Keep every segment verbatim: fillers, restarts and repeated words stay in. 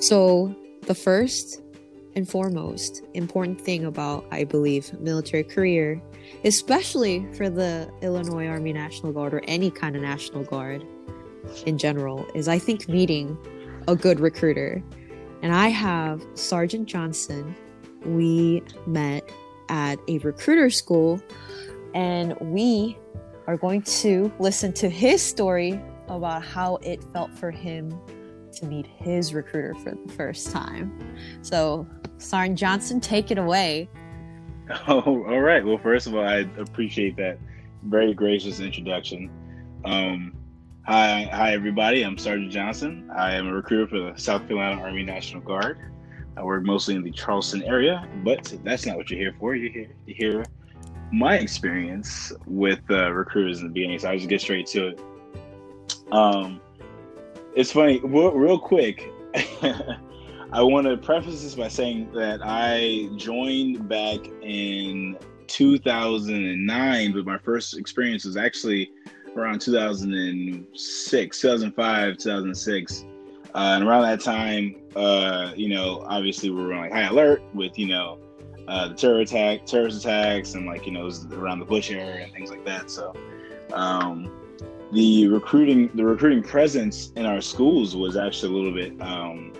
So the first and foremost important thing about, I believe, military career, especially for the Illinois Army National Guard or any kind of National Guard in general, is I think meeting a good recruiter. And I have Sergeant Johnson. We met at a recruiter school, and we are going to listen to his story about how it felt for him to meet his recruiter for the first time. So, Sergeant Johnson, take it away. Oh, all right. Well, first of all, I appreciate that very gracious introduction. Um, hi, hi, everybody. I'm Sergeant Johnson. I am a recruiter for the South Carolina Army National Guard. I work mostly in the Charleston area, but that's not what you're here for. You're here to hear my experience with uh, recruiters in the beginning, so I'll just get straight to it. Um, it's funny, real, real quick, I want to preface this by saying that I joined back in two thousand nine, but my first experience was actually around two thousand six, two thousand five, two thousand six. Uh, and around that time, uh, you know, obviously we were on like high alert with, you know, uh, the terror attack, terrorist attacks, and like, you know, it was around the Bush era and things like that. So um, the recruiting, the recruiting presence in our schools was actually a little bit um,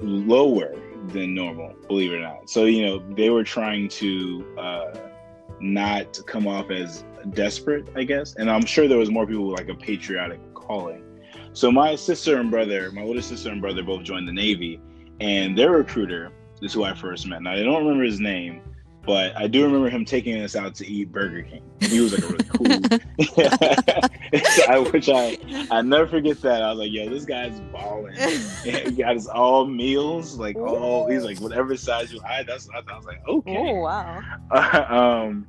lower than normal, believe it or not. So, you know, they were trying to uh, not come off as desperate, I guess. And I'm sure there was more people with like a patriotic calling. So my sister and brother, my oldest sister and brother both joined the Navy, and their recruiter is who I first met. Now, I don't remember his name, but I do remember him taking us out to eat Burger King. He was like a really cool, so I, which I, I never forget that. I was like, yo, this guy's balling. He got us all meals, like Ooh. all, he's like, whatever size you hide, that's what I thought. I was like, okay. Oh, wow. Uh, um,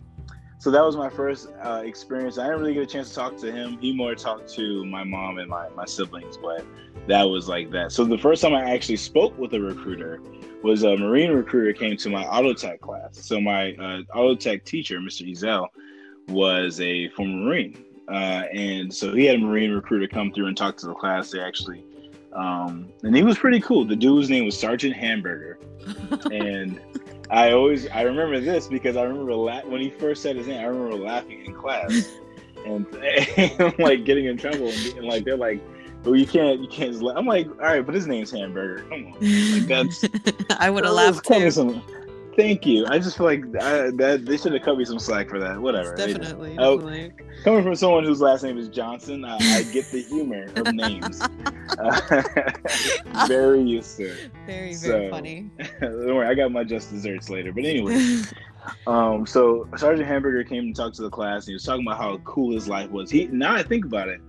So that was my first uh, experience. I didn't really get a chance to talk to him. He more talked to my mom and my, my siblings, but that was like that. So the first time I actually spoke with a recruiter was a Marine recruiter came to my auto tech class. So my uh, auto tech teacher, Mister Izell, was a former Marine. Uh, and so he had a Marine recruiter come through and talk to the class. They actually, um, and he was pretty cool. The dude's name was Sergeant Hamburger. And I always, I remember this because I remember la- when he first said his name, I remember laughing in class and, and like getting in trouble and, and like, they're like, well, you can't, you can't just laugh. I'm like, all right, but his name's Hamburger. Come on. Like that's, I would have laughed too. Some, thank you. I just feel like I, that they should have cut me some slack for that. Whatever. It's definitely. I, like... Coming from someone whose last name is Johnson, I, I get the humor of names. Uh, very used to it. Very, very so, funny. Don't worry, I got my just desserts later. But anyway, um, so Sergeant Hamburger came and talked to the class, and he was talking about how cool his life was. He now I think about it,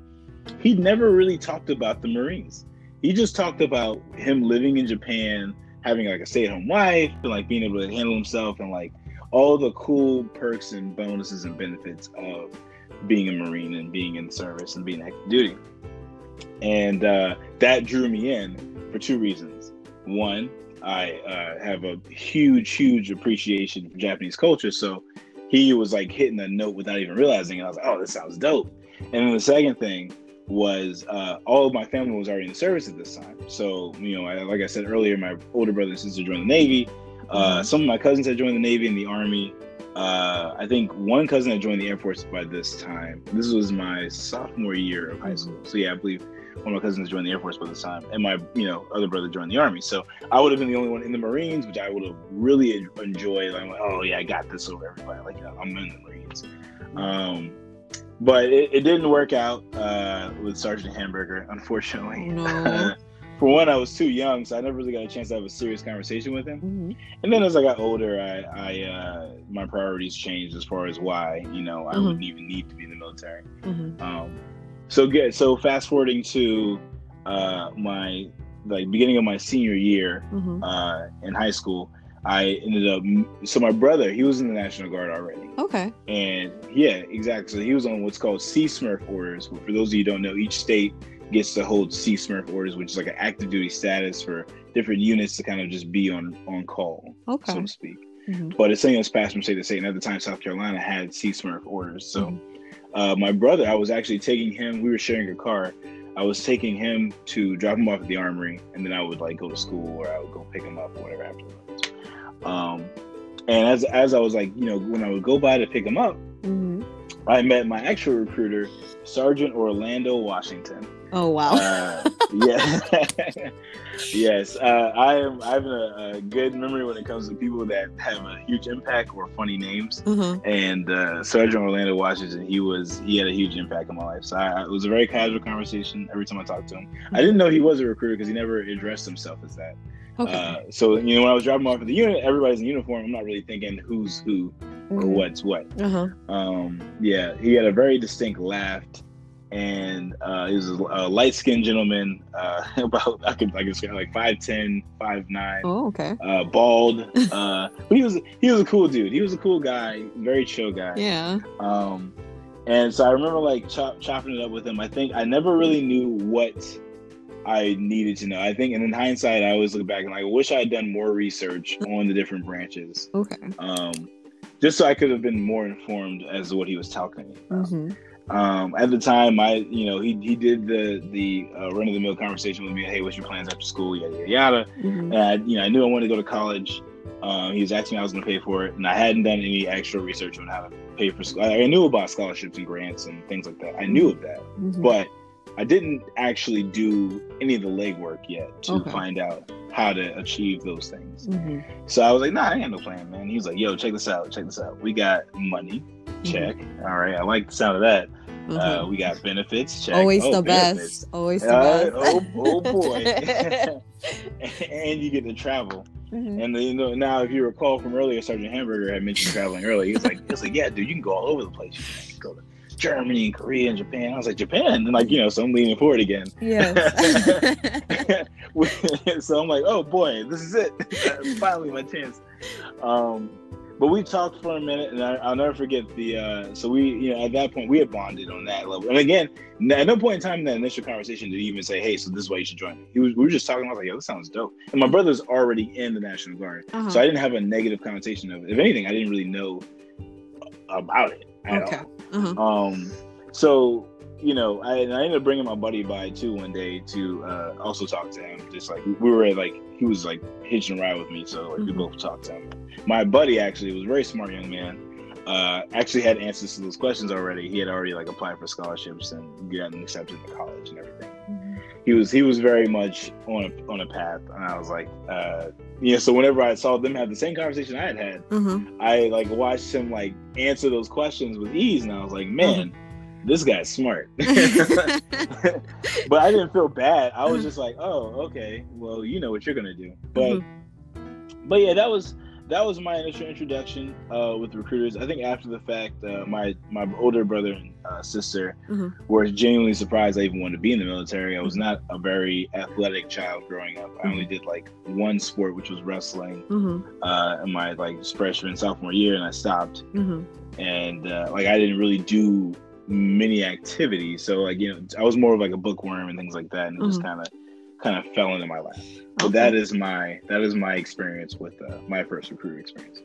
he never really talked about the Marines. He just talked about him living in Japan, having like a stay-at-home wife, and like being able to handle himself, and like all the cool perks and bonuses and benefits of being a Marine and being in service and being active duty. And uh, that drew me in for two reasons. One, I uh, have a huge, huge appreciation for Japanese culture. So he was like hitting a note without even realizing it. I was like, oh, this sounds dope. And then the second thing was uh, all of my family was already in service at this time. So, you know, I, like I said earlier, my older brother and sister joined the Navy. Uh, some of my cousins had joined the Navy and the Army. Uh, I think one cousin had joined the Air Force by this time. This was my sophomore year of high school. So yeah, I believe one of my cousins joined the Air Force by this time, and my, you know, other brother joined the Army. So I would have been the only one in the Marines, which I would have really enjoyed. Like, oh yeah, I got this over everybody. Like, I'm in the Marines. Um, but it, it didn't work out uh, with Sergeant Hamburger, unfortunately. No. For one, I was too young, so I never really got a chance to have a serious conversation with him. Mm-hmm. And then as I got older, I, I uh, my priorities changed as far as why, you know, I mm-hmm. wouldn't even need to be in the military. Mm-hmm. Um, so good. So fast forwarding to uh, my like beginning of my senior year mm-hmm. uh, in high school, I ended up. So my brother, he was in the National Guard already. Okay. And yeah, exactly. So he was on what's called C Smurf orders. For those of you who don't know, each state gets to hold C Smurf orders, which is like an active duty status for different units to kind of just be on, on call, okay. so to speak. Mm-hmm. But it's something that's passed from state to state. And at the time, South Carolina had C Smurf orders. So mm-hmm. uh, my brother, I was actually taking him, we were sharing a car. I was taking him to drop him off at the armory, and then I would like go to school, or I would go pick him up or whatever afterwards. Um, and as as I was like, you know, when I would go by to pick him up, mm-hmm. I met my actual recruiter, Sergeant Orlando Washington. Oh wow! uh, yeah, yes. Uh, I am. I have a, a good memory when it comes to people that have a huge impact or funny names. Mm-hmm. And uh, Sergeant Orlando Washington, he was he had a huge impact on my life. So I, it was a very casual conversation every time I talked to him. Mm-hmm. I didn't know he was a recruiter because he never addressed himself as that. Okay. Uh, so you know, when I was dropping off at the unit, everybody's in uniform. I'm not really thinking who's who mm-hmm. or what's what. Uh-huh. Um, yeah, he had a very distinct laugh. And uh, he was a, a light-skinned gentleman, uh, about I could I could say like five ten, five nine. Oh, okay. Uh, bald. uh, but he was he was a cool dude. He was a cool guy, very chill guy. Yeah. Um, and so I remember like chop, chopping it up with him. I think I never really knew what I needed to know. I think, and in hindsight, I always look back and like, I wish I had done more research on the different branches. Okay. Um, just so I could have been more informed as to what he was talking about. Mm-hmm. Um, at the time, I, you know, he he did the the uh, run of the mill conversation with me. Hey, what's your plans after school? Yada yada yada. Mm-hmm. And I, you know, I knew I wanted to go to college. Um, he was asking me how I was going to pay for it, and I hadn't done any actual research on how to pay for school. I, I knew about scholarships and grants and things like that. I knew of that, mm-hmm. but I didn't actually do any of the legwork yet to okay. find out how to achieve those things. Mm-hmm. So I was like, Nah, I ain't no plan, man. He was like, Yo, check this out, check this out. We got money. Check. All right. I like the sound of that. Mm-hmm. Uh, we got benefits. Check. Always oh, the benefits. best. Always the uh, best. Oh, oh boy. And you get to travel. Mm-hmm. And the, you know, now, if you recall from earlier, Sergeant Hamburger had mentioned traveling earlier. He was like, he was like, yeah, dude, you can go all over the place. You can go to Germany and Korea and Japan. I was like, Japan? And like, you know, so I'm leaning forward again. Yes. So I'm like, oh boy, this is it. Finally, my chance. Um, But we talked for a minute, and I, I'll never forget the, uh, so we, you know, at that point, we had bonded on that level. And again, at no point in time in that initial conversation did he even say, hey, so this is why you should join me. He was, we were just talking, I was like, yo, this sounds dope. And my brother's already in the National Guard, uh-huh. so I didn't have a negative connotation of it. If anything, I didn't really know about it at okay. all. Uh-huh. Um, so, you know, I, and I ended up bringing my buddy by, too, one day to uh, also talk to him. Just like, we were at, like, he was like hitching a ride with me, so like, mm-hmm. we both talked to him. My buddy actually was a very smart young man. Uh, actually had answers to those questions already. He had already like applied for scholarships and gotten accepted to college and everything. Mm-hmm. He was he was very much on a on a path, and I was like, uh, yeah. So whenever I saw them have the same conversation I had had, mm-hmm. I like watched him like answer those questions with ease, and I was like, man. Mm-hmm. This guy's smart. But I didn't feel bad. I was just like, oh, okay. Well, you know what you're gonna do. But mm-hmm. but yeah, that was that was my initial introduction uh, with recruiters. I think after the fact, uh, my my older brother and uh, sister mm-hmm. were genuinely surprised I even wanted to be in the military. I was not a very athletic child growing up. I only did like one sport, which was wrestling, mm-hmm. uh, in my like freshman sophomore year, and I stopped. Mm-hmm. And uh, like I didn't really do many activities, so like you know I was more of like a bookworm and things like that, and it mm-hmm. just kind of kind of fell into my lap. So okay. that is my that is my experience with uh, my first recruiter experience.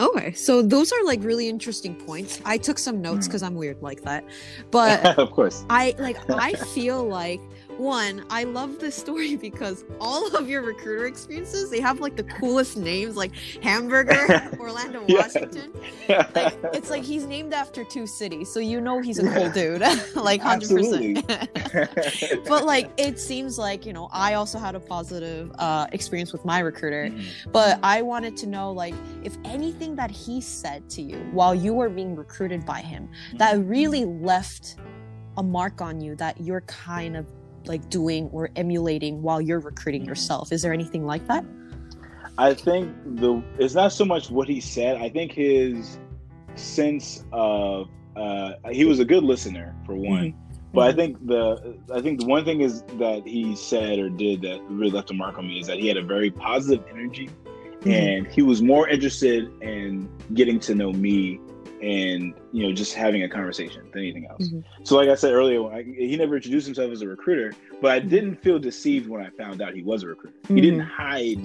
Okay, so those are like really interesting points. I took some notes because mm. I'm weird like that, but of course I like I feel like one, I love this story because all of your recruiter experiences, they have like the coolest names, like Hamburger, Orlando Washington. Yeah. Like, it's like he's named after two cities, so you know he's a cool dude, like one hundred percent. But like it seems like, you know, I also had a positive uh, experience with my recruiter, mm-hmm. but I wanted to know like if anything that he said to you while you were being recruited by him, mm-hmm. that really left a mark on you that you're kind of like doing or emulating while you're recruiting yourself. Is there anything like that? I think the it's not so much what he said. I think his sense of uh he was a good listener for one, mm-hmm. but mm-hmm. I think the I think the one thing is that he said or did that really left a mark on me is that he had a very positive energy, mm-hmm. and he was more interested in getting to know me and you know just having a conversation than anything else. Mm-hmm. So like I said earlier, I, he never introduced himself as a recruiter, but I didn't feel deceived when I found out he was a recruiter. Mm-hmm. He didn't hide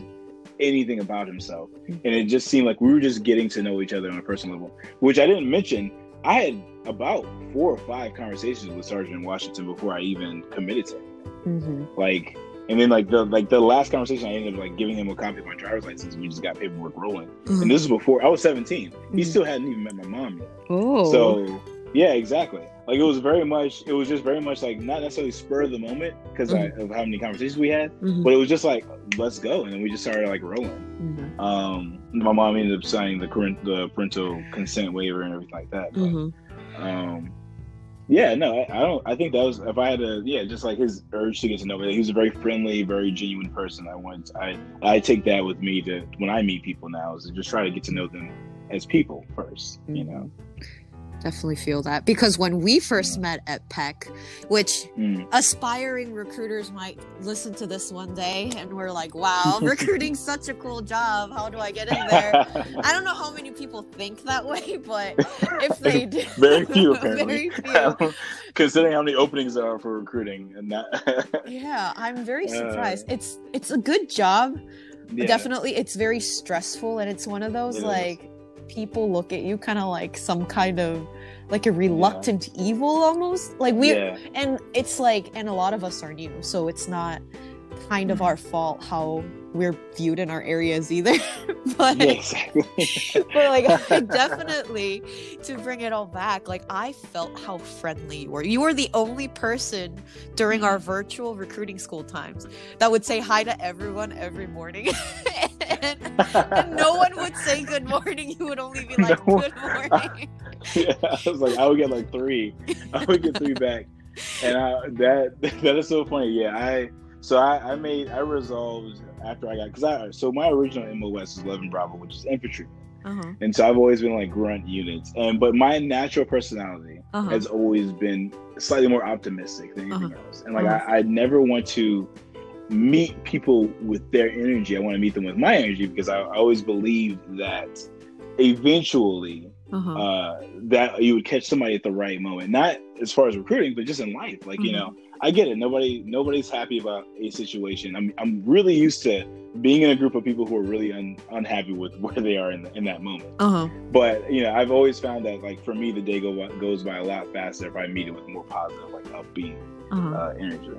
anything about himself, mm-hmm. and it just seemed like we were just getting to know each other on a personal level, which I didn't mention. I had about four or five conversations with Sergeant Washington before I even committed to him. Mm-hmm. Like, and then like the like the last conversation, I ended up like giving him a copy of my driver's license. We just got paperwork rolling, mm-hmm. and this was before I was seventeen. Mm-hmm. He still hadn't even met my mom yet. Oh, so yeah, exactly. Like it was very much, it was just very much like not necessarily spur of the moment because mm-hmm. of how many conversations we had, mm-hmm. but it was just like let's go, and then we just started like rolling. Mm-hmm. Um, my mom ended up signing the current the parental consent waiver and everything like that. But, mm-hmm. um, yeah, no, I, I don't. I think that was if I had a yeah, just like his urge to get to know me. He was a very friendly, very genuine person. I want I I take that with me to when I meet people now is to just try to get to know them as people first, mm-hmm. you know. Definitely feel that, because when we first yeah. met at Peck, which mm. aspiring recruiters might listen to this one day and we're like, wow, recruiting's such a cool job, how do I get in there? I don't know how many people think that way, but if they do, very few apparently. Very few. Considering how many openings there are for recruiting and that yeah, I'm very surprised. uh, it's it's a good job, yeah. definitely. It's very stressful, and it's one of those it like is. People look at you kind of like some kind of like a reluctant yeah. evil almost, like we yeah. and it's like, and a lot of us are new, so it's not kind mm-hmm. of our fault how we're viewed in our areas either. But yeah, exactly. But like I definitely, to bring it all back, like I felt how friendly you were. You were the only person during our virtual recruiting school times that would say hi to everyone every morning. And, and no one would say good morning. You would only be like, no, good morning. I, yeah, I was like, I would get like three. I would get three back, and I, that that is so funny. Yeah, I so I, I made I resolved after I got, because I so my original M O S is eleven Bravo, which is infantry, uh-huh. and so I've always been like grunt units, and but my natural personality uh-huh. has always been slightly more optimistic than anything uh-huh. else, and like uh-huh. I, I never want to meet people with their energy. I want to meet them with my energy, because I, I always believed that eventually uh-huh. uh, that you would catch somebody at the right moment. Not as far as recruiting, but just in life. Like, mm-hmm. you know, I get it. Nobody, nobody's happy about a situation. I'm, I'm really used to being in a group of people who are really un, unhappy with where they are in, the, in that moment. Uh-huh. But you know, I've always found that, like for me, the day go, goes by a lot faster if I meet it with more positive, like upbeat uh-huh. uh, energy.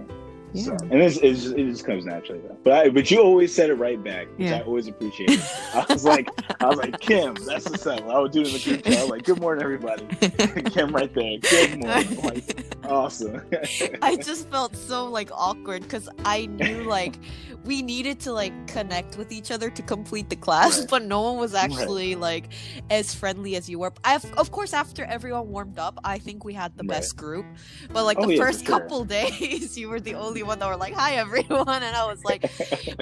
Yeah. So, and it's, it's just, it just comes naturally, though. But I, but you always said it right back, which yeah. I always appreciated. I was like, I was like, Kim, that's what's up. I would do it in the group chat. I was like, good morning, everybody. Kim, right there. Good morning. Like, awesome. I just felt so like awkward, because I knew like we needed to like connect with each other to complete the class, right. but no one was actually right. like as friendly as you were. I've, of course, after everyone warmed up, I think we had the right. best group. But like oh, the yeah, first sure. couple days, you were the only one that were like, hi everyone, and I was like,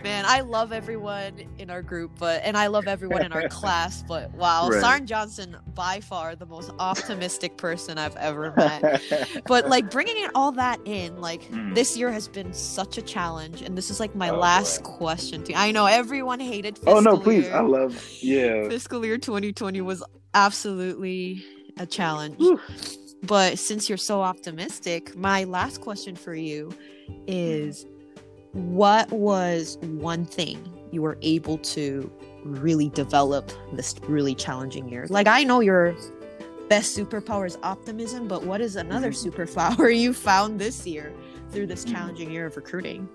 man, I love everyone in our group, but and I love everyone in our class, but wow, right. Sergeant Johnson, by far the most optimistic person I've ever met. But like bringing it all that in, like mm. this year has been such a challenge, and this is like my oh, last boy. question to you. I know everyone hated fiscal oh no please year. I love yeah fiscal year twenty twenty was absolutely a challenge. Whew. But since you're so optimistic, my last question for you is, what was one thing you were able to really develop this really challenging year? Like, I know your best superpower is optimism, but what is another superpower you found this year through this challenging year of recruiting?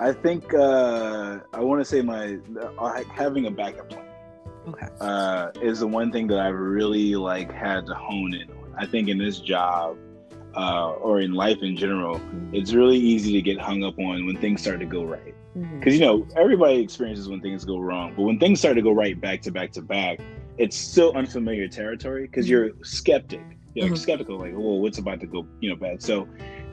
I think uh, I want to say my uh, having a backup plan okay. uh, is the one thing that I really like had to hone in on. I think in this job, uh, or in life in general, mm-hmm. it's really easy to get hung up on when things start to go right. Because, mm-hmm. you know, everybody experiences when things go wrong. But when things start to go right back to back to back, it's still unfamiliar territory, because mm-hmm. you're skeptic. You're mm-hmm. skeptical, like, oh, what's about to go, you know, bad. So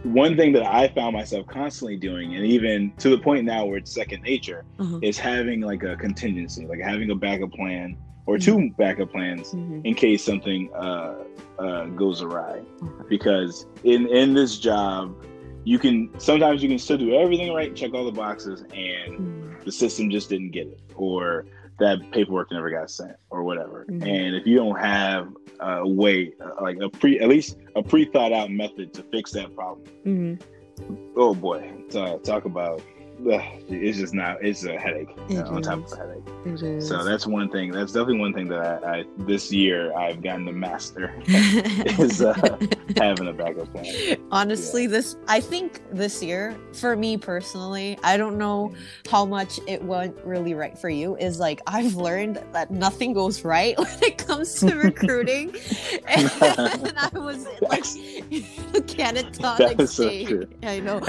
one thing that I found myself constantly doing, and even to the point now where it's second nature, mm-hmm. is having like a contingency, like having a backup plan, or two mm-hmm. backup plans mm-hmm. in case something uh, uh, goes awry. Okay. Because in, in this job, you can, sometimes you can still do everything right, check all the boxes, and mm-hmm. the system just didn't get it, or that paperwork never got sent, or whatever. Mm-hmm. And if you don't have a way, like a pre, at least a pre-thought out method to fix that problem, mm-hmm. oh boy, t- talk about it's just not, it's a headache it on top of a headache. It is. So that's one thing, that's definitely one thing that I, I this year I've gotten to master is uh, having a backup plan. Honestly, yeah. this, I think this year, for me personally, I don't know how much it went really right for you, is like, I've learned that nothing goes right when it comes to recruiting. and, and I was like, catatonic state. So I know.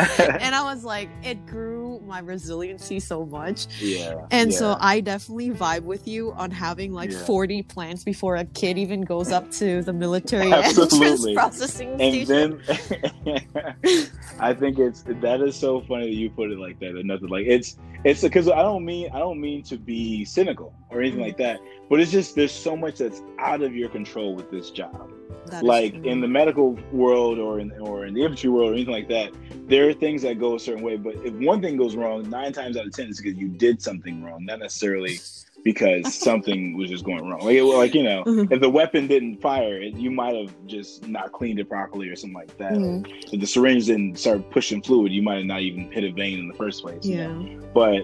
And I was like, it grew my resiliency so much. Yeah. And yeah. so I definitely vibe with you on having like yeah. forty plans before a kid even goes up to the military entrance processing and station. Then I think it's that is so funny that you put it like that. And nothing like it's it's because I don't mean I don't mean to be cynical or anything like that, but it's just there's so much that's out of your control with this job. That like in the medical world or in or in the infantry world or anything like that, there are things that go a certain way. But if one thing goes wrong, nine times out of ten it's because you did something wrong, not necessarily because something was just going wrong. Like, it, like you know, mm-hmm. if the weapon didn't fire, it, you might have just not cleaned it properly or something like that. Mm-hmm. Or if the syringe didn't start pushing fluid, you might have not even hit a vein in the first place. Yeah. You know? But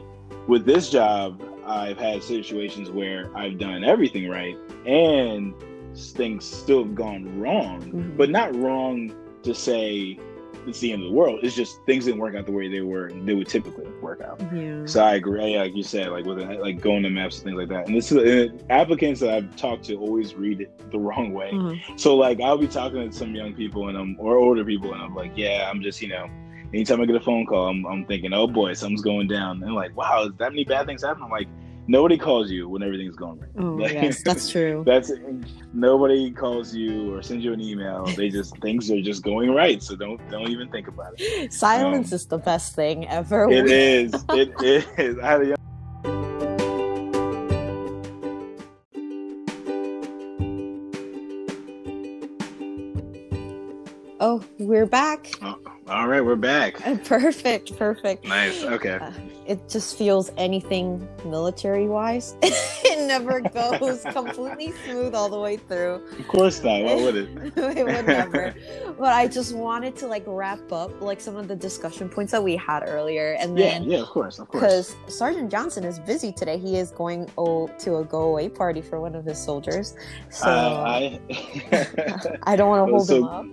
with this job, I've had situations where I've done everything right and things still have gone wrong, mm-hmm. but not wrong to say it's the end of the world. It's just things didn't work out the way they were they would typically work out. Yeah. So I agree, like you said, like with like going to maps and things like that. And this is and applicants that I've talked to always read it the wrong way. Mm-hmm. So like I'll be talking to some young people and I'm or older people and I'm like, yeah, I'm just you know. Anytime I get a phone call, I'm, I'm thinking, oh boy, something's going down. And like, wow, that many bad things happen. I'm like, nobody calls you when everything's going right. Oh, like, yes, that's true. That's nobody calls you or sends you an email. They just things are just going right, so don't don't even think about it. Silence um, is the best thing ever. It is. It is. I had a young- Oh, we're back. Oh, all right, we're back. Perfect, perfect. Nice, okay. Uh, it just feels anything military-wise. It never goes completely smooth all the way through. Of course not, why would it? It would never. But I just wanted to like wrap up like some of the discussion points that we had earlier. And yeah, then, yeah, of course, of course. Because Sergeant Johnson is busy today. He is going o- to a go-away party for one of his soldiers. So uh, I... I don't want to hold so... him up.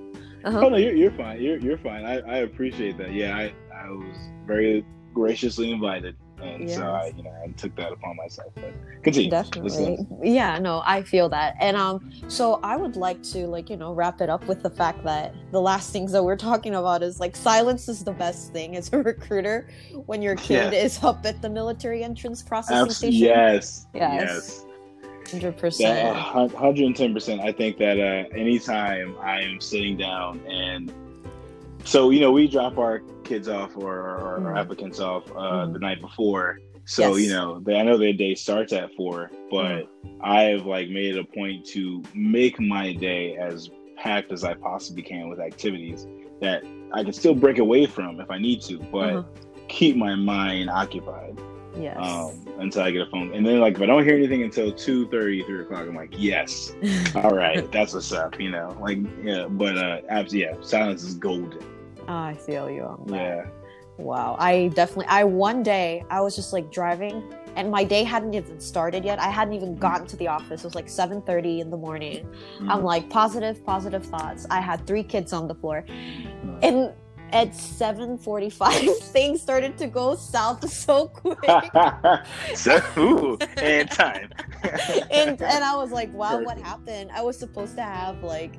Uh-huh. Oh no, you're you're fine. You're you're fine. I, I appreciate that. Yeah, I, I was very graciously invited, and yes. so I you know I took that upon myself. But continue. Definitely. Yeah. No, I feel that, and um, so I would like to like you know wrap it up with the fact that the last things that we're talking about is like silence is the best thing as a recruiter when your kid yes. is up at the military entrance processing Abs- station. Yes. Yes. yes. one hundred percent one hundred ten percent I think that uh, anytime I am sitting down and so, you know, we drop our kids off or, or mm-hmm. our applicants off uh, mm-hmm. the night before. So, yes. you know, they, I know their day starts at four, but mm-hmm. I have like made a point to make my day as packed as I possibly can with activities that I can still break away from if I need to, but mm-hmm. keep my mind occupied. Yes. Um, until I get a phone, and then like if I don't hear anything until two thirty, three o'clock, I'm like, yes, all right, that's what's up, you know, like yeah. But uh, abs- yeah, silence is golden. Oh, I feel you on that. Yeah. Wow, I definitely. I one day I was just like driving, and my day hadn't even started yet. I hadn't even gotten to the office. It was like seven thirty in the morning. Mm-hmm. I'm like positive, positive thoughts. I had three kids on the floor, mm-hmm. and. At seven forty-five, things started to go south so quick. so, ooh, and time. and and I was like, wow, what happened? I was supposed to have like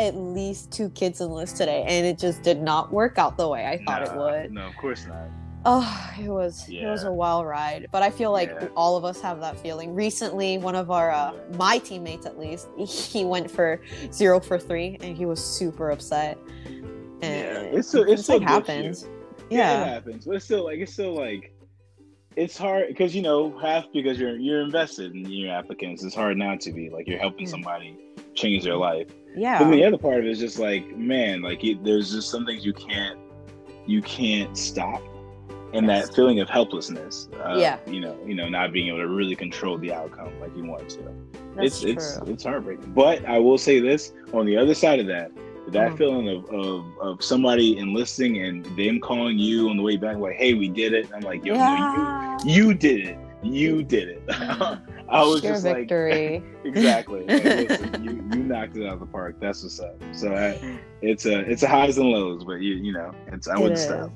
at least two kids enlist today, and it just did not work out the way I thought no, it would. No, of course not. Oh, it was yeah. it was a wild ride, but I feel like yeah. all of us have that feeling. Recently, one of our uh, my teammates, at least, he went for zero for three, and he was super upset. And yeah, it's still, it's still like happens. Yeah. yeah, it happens. But it's still like it's still like it's hard because you know half because you're you're invested in your applicants. It's hard not to be like you're helping somebody change their life. Yeah. But the other part of it is just like man, like it, there's just some things you can't you can't stop, and yes. that feeling of helplessness. Uh, yeah. You know, you know, not being able to really control the outcome like you want to. That's it's true. it's it's heartbreaking. But I will say this on the other side of that. That mm-hmm. feeling of, of of somebody enlisting and them calling you on the way back, like, "Hey, we did it." I'm like, "Yo, yeah. no, you, you did it. You did it." I was Sheer just victory. Like, exactly. Like, listen, you, you knocked it out of the park. That's what's up. So I, it's a it's a highs and lows, but you you know, it's I it wouldn't is. stop.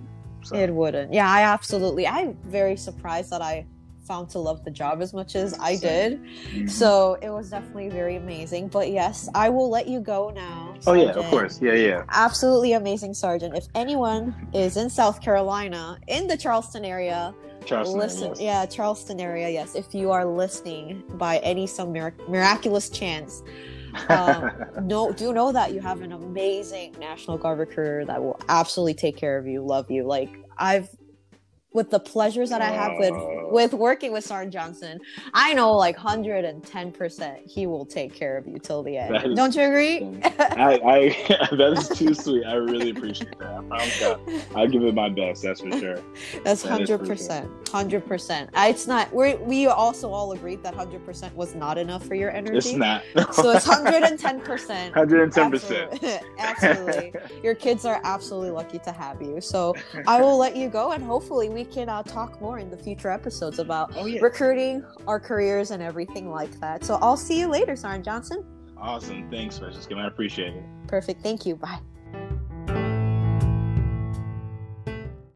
So. It wouldn't. Yeah, I absolutely. I'm very surprised that I found to love the job as much as I did. Mm-hmm. So it was definitely very amazing. But yes, I will let you go now. Sergeant. Oh yeah, of course. Yeah, yeah. Absolutely amazing, Sergeant. If anyone is in South Carolina, in the Charleston area, Charleston listen, area, yes. yeah, Charleston area, yes. If you are listening by any some mir- miraculous chance, um, no, do know that you have an amazing National Guard recruiter that will absolutely take care of you, love you. Like I've. With the pleasures that I have with, with working with Sergeant Johnson, I know like one hundred ten percent he will take care of you till the end. Is, Don't you agree? I, I that is too sweet. I really appreciate that. I promise God, I'll give it my best. That's for sure. That's that one hundred percent. one hundred percent. I, it's not. We we also all agreed that one hundred percent was not enough for your energy. It's not. So it's one hundred ten percent. one hundred ten percent. Absolutely. absolutely. Your kids are absolutely lucky to have you. So I will let you go, and hopefully we We can uh, talk more in the future episodes about oh, yeah. recruiting, our careers, and everything like that. So I'll see you later, Sergeant Johnson. Awesome. Thanks, Francesca. I appreciate it. Perfect. Thank you. Bye.